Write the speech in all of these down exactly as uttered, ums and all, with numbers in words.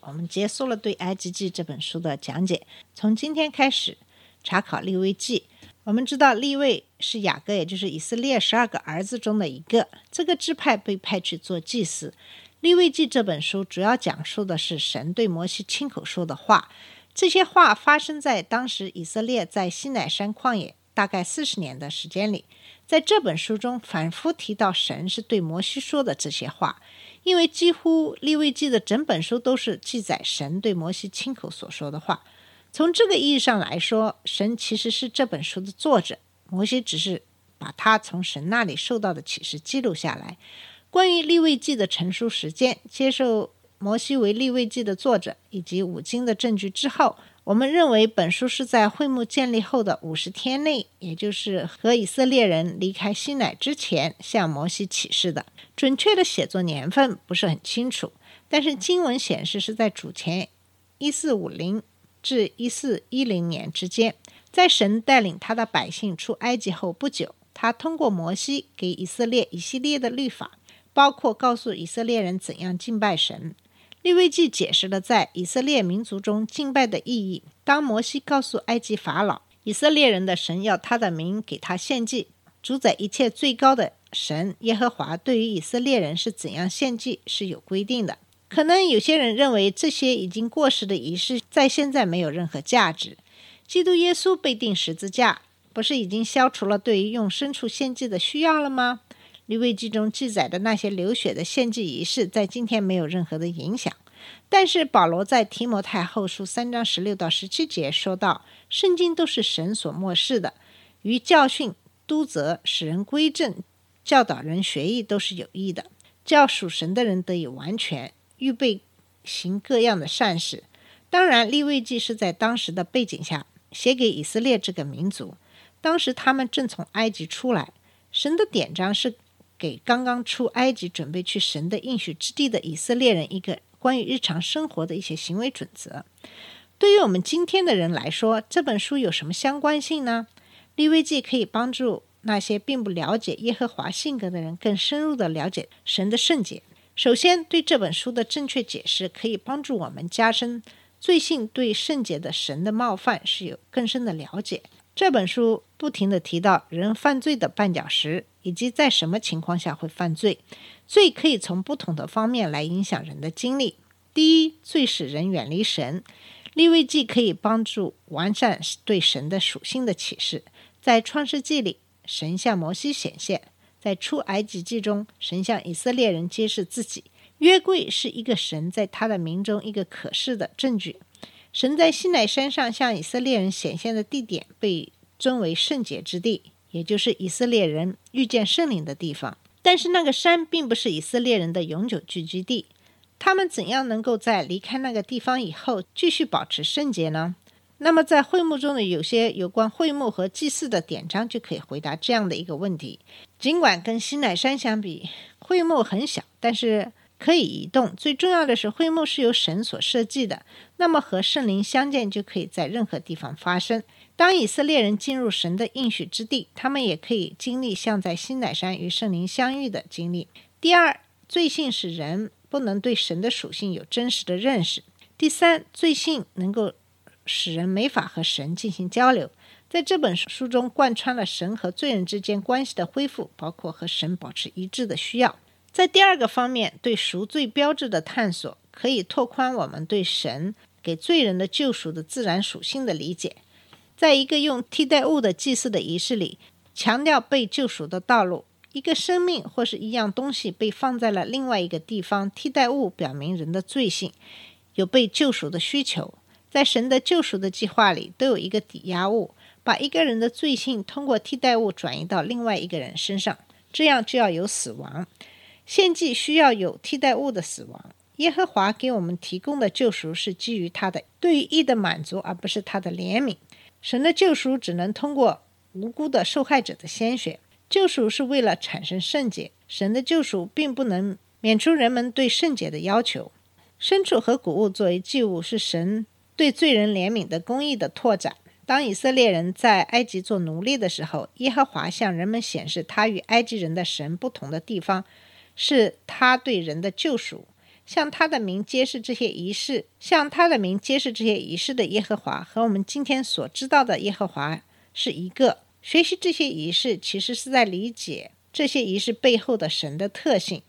我们结束了对《埃及记》这本书的讲解，从今天开始查考《利未记》。我们知道利未是雅各，也就是以色列十二个儿子中的一个，这个支派被派去做祭司。《利未记》这本书主要讲述的是神对摩西亲口说的话，这些话发生在当时以色列在西乃山旷野大概四十年的时间里。在这本书中反复提到神是对摩西说的这些话，因为几乎《利未记》的整本书都是记载神对摩西亲口所说的话。从这个意义上来说，神其实是这本书的作者，摩西只是把他从神那里受到的启示记录下来。关于《利未记》的成书时间、接受摩西为《利未记》的作者以及五经的证据之后，我们认为本书是在会幕建立后的五十天内，也就是和以色列人离开西乃之前向摩西启示的。准确的写作年份不是很清楚，但是经文显示是在主前一四五零至一四一零年之间。在神带领他的百姓出埃及后不久，他通过摩西给以色列一系列的律法，包括告诉以色列人怎样敬拜神。利未记解释了在以色列民族中敬拜的意义。当摩西告诉埃及法老，以色列人的神要他的民给他献祭，主宰一切最高的神耶和华对于以色列人是怎样献祭是有规定的。可能有些人认为这些已经过时的仪式在现在没有任何价值。基督耶稣被钉十字架，不是已经消除了对于用牲畜献祭的需要了吗？利未记中记载的那些流血的献祭仪式在今天没有任何的影响。但是保罗在提摩太后书三章十六到十七节说到，圣经都是神所默示的，于教训、督责、使人归正、教导人学义都是有益的，叫属神的人得以完全，预备行各样的善事。当然利未记是在当时的背景下写给以色列这个民族，当时他们正从埃及出来，神的典章是给刚刚出埃及准备去神的应许之地的以色列人一个关于日常生活的一些行为准则。对于我们今天的人来说，这本书有什么相关性呢？利未记可以帮助那些并不了解耶和华性格的人更深入地了解神的圣洁。首先，对这本书的正确解释可以帮助我们加深罪性对圣洁的神的冒犯是有更深的了解。这本书不停地提到人犯罪的绊脚石，以及在什么情况下会犯罪。罪可以从不同的方面来影响人的经历。第一，罪使人远离神。利未记可以帮助完善对神的属性的启示。在创世纪里，神向摩西显现；在出埃及记中，神向以色列人揭示自己。约柜是一个神在他的民中一个可视的证据。神在西乃山上向以色列人显现的地点被尊为圣洁之地，也就是以色列人遇见圣灵的地方。但是那个山并不是以色列人的永久聚居地，他们怎样能够在离开那个地方以后继续保持圣洁呢？那么在会幕中的有些有关会幕和祭祀的典章就可以回答这样的一个问题。尽管跟西乃山相比，会幕很小，但是可以移动，最重要的是会幕是由神所设计的，那么和圣灵相见就可以在任何地方发生。当以色列人进入神的应许之地，他们也可以经历像在西乃山与圣灵相遇的经历。第二，罪性使人不能对神的属性有真实的认识。第三，罪性能够使人没法和神进行交流。在这本书中贯穿了神和罪人之间关系的恢复，包括和神保持一致的需要。在第二个方面，对赎罪标志的探索可以拓宽我们对神给罪人的救赎的自然属性的理解。在一个用替代物的祭祀的仪式里，强调被救赎的道路。一个生命或是一样东西被放在了另外一个地方，替代物表明人的罪性有被救赎的需求。在神的救赎的计划里都有一个抵押物，把一个人的罪性通过替代物转移到另外一个人身上，这样就要有死亡。献祭需要有替代物的死亡，耶和华给我们提供的救赎是基于他的对义的满足，而不是他的怜悯。神的救赎只能通过无辜的受害者的鲜血。救赎是为了产生圣洁，神的救赎并不能免除人们对圣洁的要求。牲畜和谷物作为祭物是神对罪人怜悯的公义的拓展。当以色列人在埃及做奴隶的时候，耶和华向人们显示他与埃及人的神不同的地方是他对人的救赎。向他的名揭示这些仪式向他的名揭示这些仪式的耶和华和我们今天所知道的耶和华是一个。学习这些仪式其实是在理解这些仪式背后的神的特性。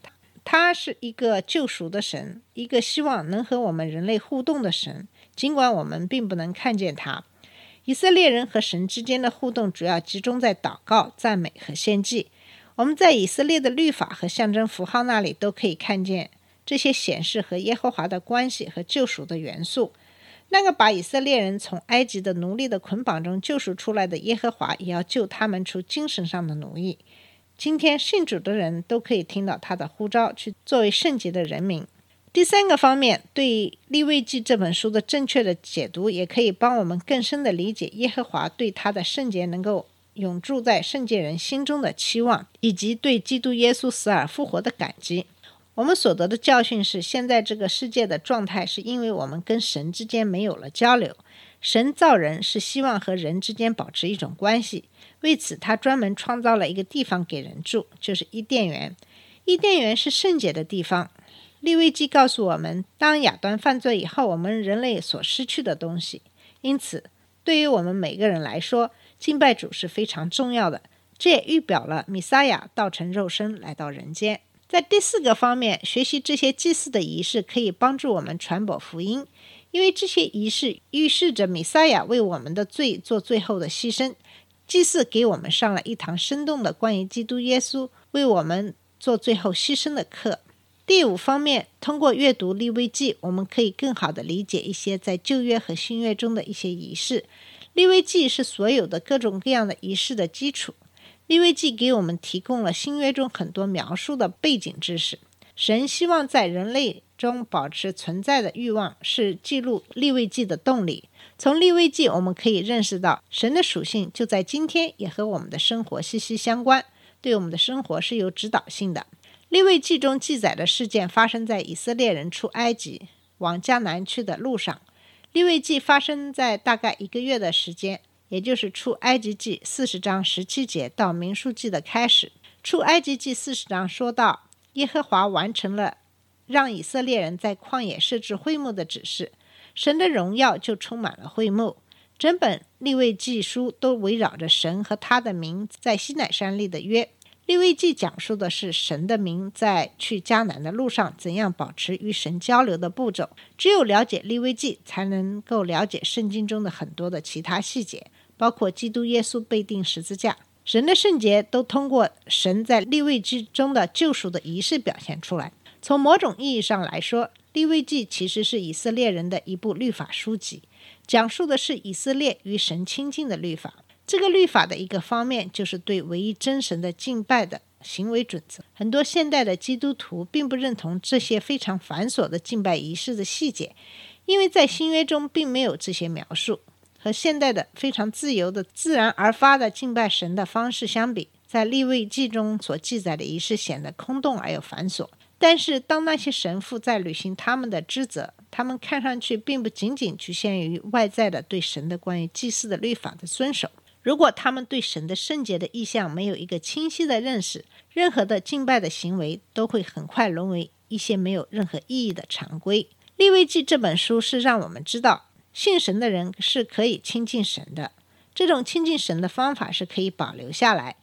他是一个救赎的神，一个希望能和我们人类互动的神，尽管我们并不能看见他。以色列人和神之间的互动主要集中在祷告、赞美和献祭。我们在以色列的律法和象征符号那里都可以看见这些显示和耶和华的关系和救赎的元素。那个把以色列人从埃及的奴隶的捆绑中救赎出来的耶和华，也要救他们出精神上的奴役。今天信主的人都可以听到他的呼召，去作为圣洁的人民。第三个方面，对利未记这本书的正确的解读，也可以帮我们更深的理解耶和华对他的圣洁能够永驻在圣洁人心中的期望，以及对基督耶稣死而复活的感激。我们所得的教训是，现在这个世界的状态是因为我们跟神之间没有了交流。神造人是希望和人之间保持一种关系，为此他专门创造了一个地方给人住，就是伊甸园。伊甸园是圣洁的地方。利未记告诉我们，当亚当犯罪以后，我们人类所失去的东西。因此对于我们每个人来说，敬拜主是非常重要的，这也预表了弥赛亚道成肉身来到人间。在第四个方面，学习这些祭祀的仪式可以帮助我们传播福音，因为这些仪式预示着弥赛亚为我们的罪做最后的牺牲。祭祀给我们上了一堂生动的关于基督耶稣为我们做最后牺牲的课。第五方面，通过阅读利未记，我们可以更好地理解一些在旧约和新约中的一些仪式。利未记是所有的各种各样的仪式的基础。利未记给我们提供了新约中很多描述的背景知识。神希望在人类中保持存在的欲望是记录利未记的动力。从利未记我们可以认识到，神的属性就在今天，也和我们的生活息息相关，对我们的生活是有指导性的。利未记中记载的事件发生在以色列人出埃及往迦南去的路上。利未记发生在大概一个月的时间，也就是出埃及记四十章十七节到民数记的开始。出埃及记四十章说到，耶和华完成了让以色列人在旷野设置会幕的指示，神的荣耀就充满了会幕。整本利未记书都围绕着神和他的名在西乃山立的约。利未记讲述的是神的名在去迦南的路上怎样保持与神交流的步骤。只有了解利未记，才能够了解圣经中的很多的其他细节，包括基督耶稣被钉十字架。神的圣洁都通过神在利未记中的救赎的仪式表现出来。从某种意义上来说，利未记其实是以色列人的一部律法书籍，讲述的是以色列与神亲近的律法。这个律法的一个方面就是对唯一真神的敬拜的行为准则。很多现代的基督徒并不认同这些非常繁琐的敬拜仪式的细节，因为在新约中并没有这些描述。和现代的非常自由的自然而发的敬拜神的方式相比，在利未记中所记载的仪式显得空洞而又繁琐。但是当那些神父在履行他们的职责，他们看上去并不仅仅局限于外在的对神的关于祭祀的律法的遵守。如果他们对神的圣洁的意象没有一个清晰的认识，任何的敬拜的行为都会很快沦为一些没有任何意义的常规。利未记这本书是让我们知道，信神的人是可以亲近神的，这种亲近神的方法是可以保留下来。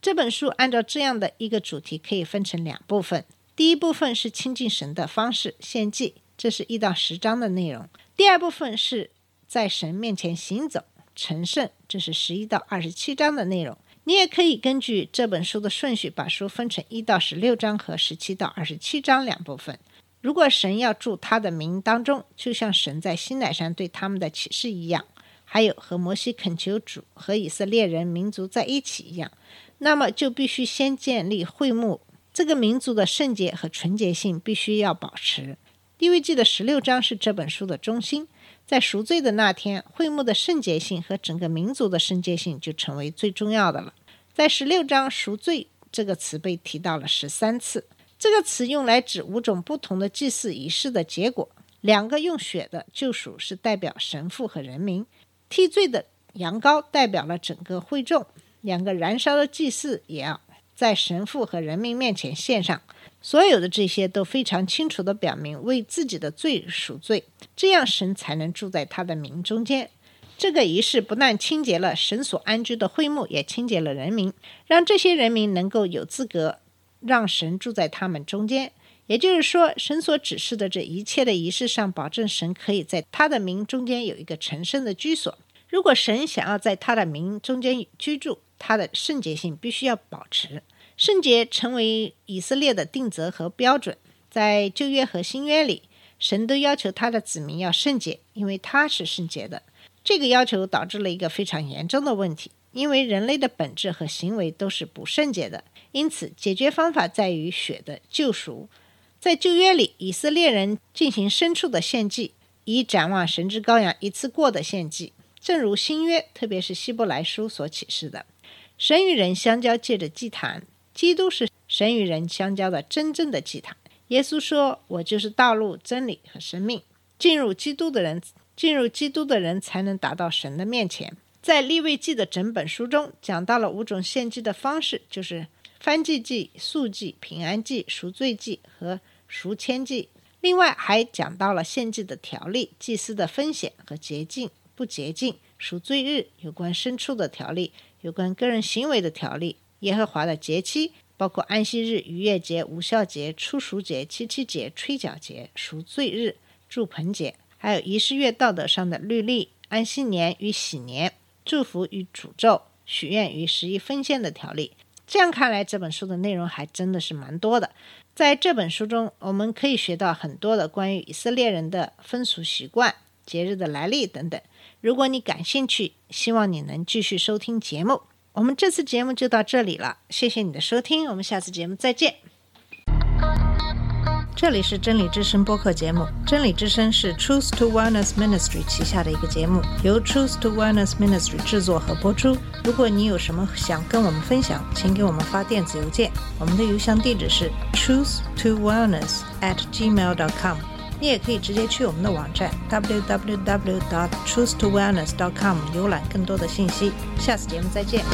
这本书按照这样的一个主题可以分成两部分。第一部分是亲近神的方式，献祭，这是一到十章的内容。第二部分是在神面前行走，成圣，这是十一到二十七章的内容。你也可以根据这本书的顺序把书分成一到十六章和十七到二十七章两部分。如果神要住他的民当中，就像神在西乃山对他们的启示一样，还有和摩西恳求主和以色列人民族在一起一样，那么就必须先建立会幕。这个民族的圣洁和纯洁性必须要保持。利未记的十六章是这本书的中心，在赎罪的那天，会幕的圣洁性和整个民族的圣洁性就成为最重要的了。在十六章，赎罪这个词被提到了十三次。这个词用来指五种不同的祭祀仪式的结果，两个用血的救赎是代表神父和人民，替罪的羊羔代表了整个会众，两个燃烧的祭祀也要在神父和人民面前献上。所有的这些都非常清楚地表明为自己的罪赎罪，这样神才能住在他的民中间。这个仪式不但清洁了神所安居的会幕，也清洁了人民，让这些人民能够有资格让神住在他们中间。也就是说，神所指示的这一切的仪式上，保证神可以在他的民中间有一个神圣的居所。如果神想要在他的民中间居住，他的圣洁性必须要保持。圣洁成为以色列的定则和标准，在旧约和新约里，神都要求他的子民要圣洁，因为他是圣洁的。这个要求导致了一个非常严重的问题，因为人类的本质和行为都是不圣洁的，因此解决方法在于血的救赎。在旧约里，以色列人进行牲畜的献祭，以展望神之羔羊一次过的献祭，正如新约特别是希伯来书所启示的。神与人相交借着祭坛，基督是神与人相交的真正的祭坛。耶稣说，我就是道路、真理和生命。进入基督的人进入基督的人才能达到神的面前。在利未记的整本书中讲到了五种献祭的方式，就是燔祭祭、素祭、平安祭、赎罪祭和赎愆祭。另外还讲到了献祭的条例、祭司的风险和洁净、不洁净、赎罪日、有关牲畜的条例、有关个人行为的条例、耶和华的节期，包括安息日、逾越节、无酵节、初熟节、七七节、吹角节、赎罪日、住棚节，还有仪式月道德上的律例、安息年与喜年、祝福与诅咒、许愿与十一奉献的条例。这样看来，这本书的内容还真的是蛮多的。在这本书中，我们可以学到很多的关于以色列人的风俗习惯、节日的来历等等。如果你感兴趣，希望你能继续收听节目。我们这次节目就到这里了，谢谢你的收听，我们下次节目再见。这里是真理之声播客节目，真理之声是 Truth to Wellness Ministry 旗下的一个节目，由 Truth to Wellness Ministry 制作和播出。如果你有什么想跟我们分享，请给我们发电子邮件，我们的邮箱地址是 truth to wellness at gmail dot com。 你也可以直接去我们的网站 double u double u double u dot truth to wellness dot com 浏览更多的信息。下次节目再见。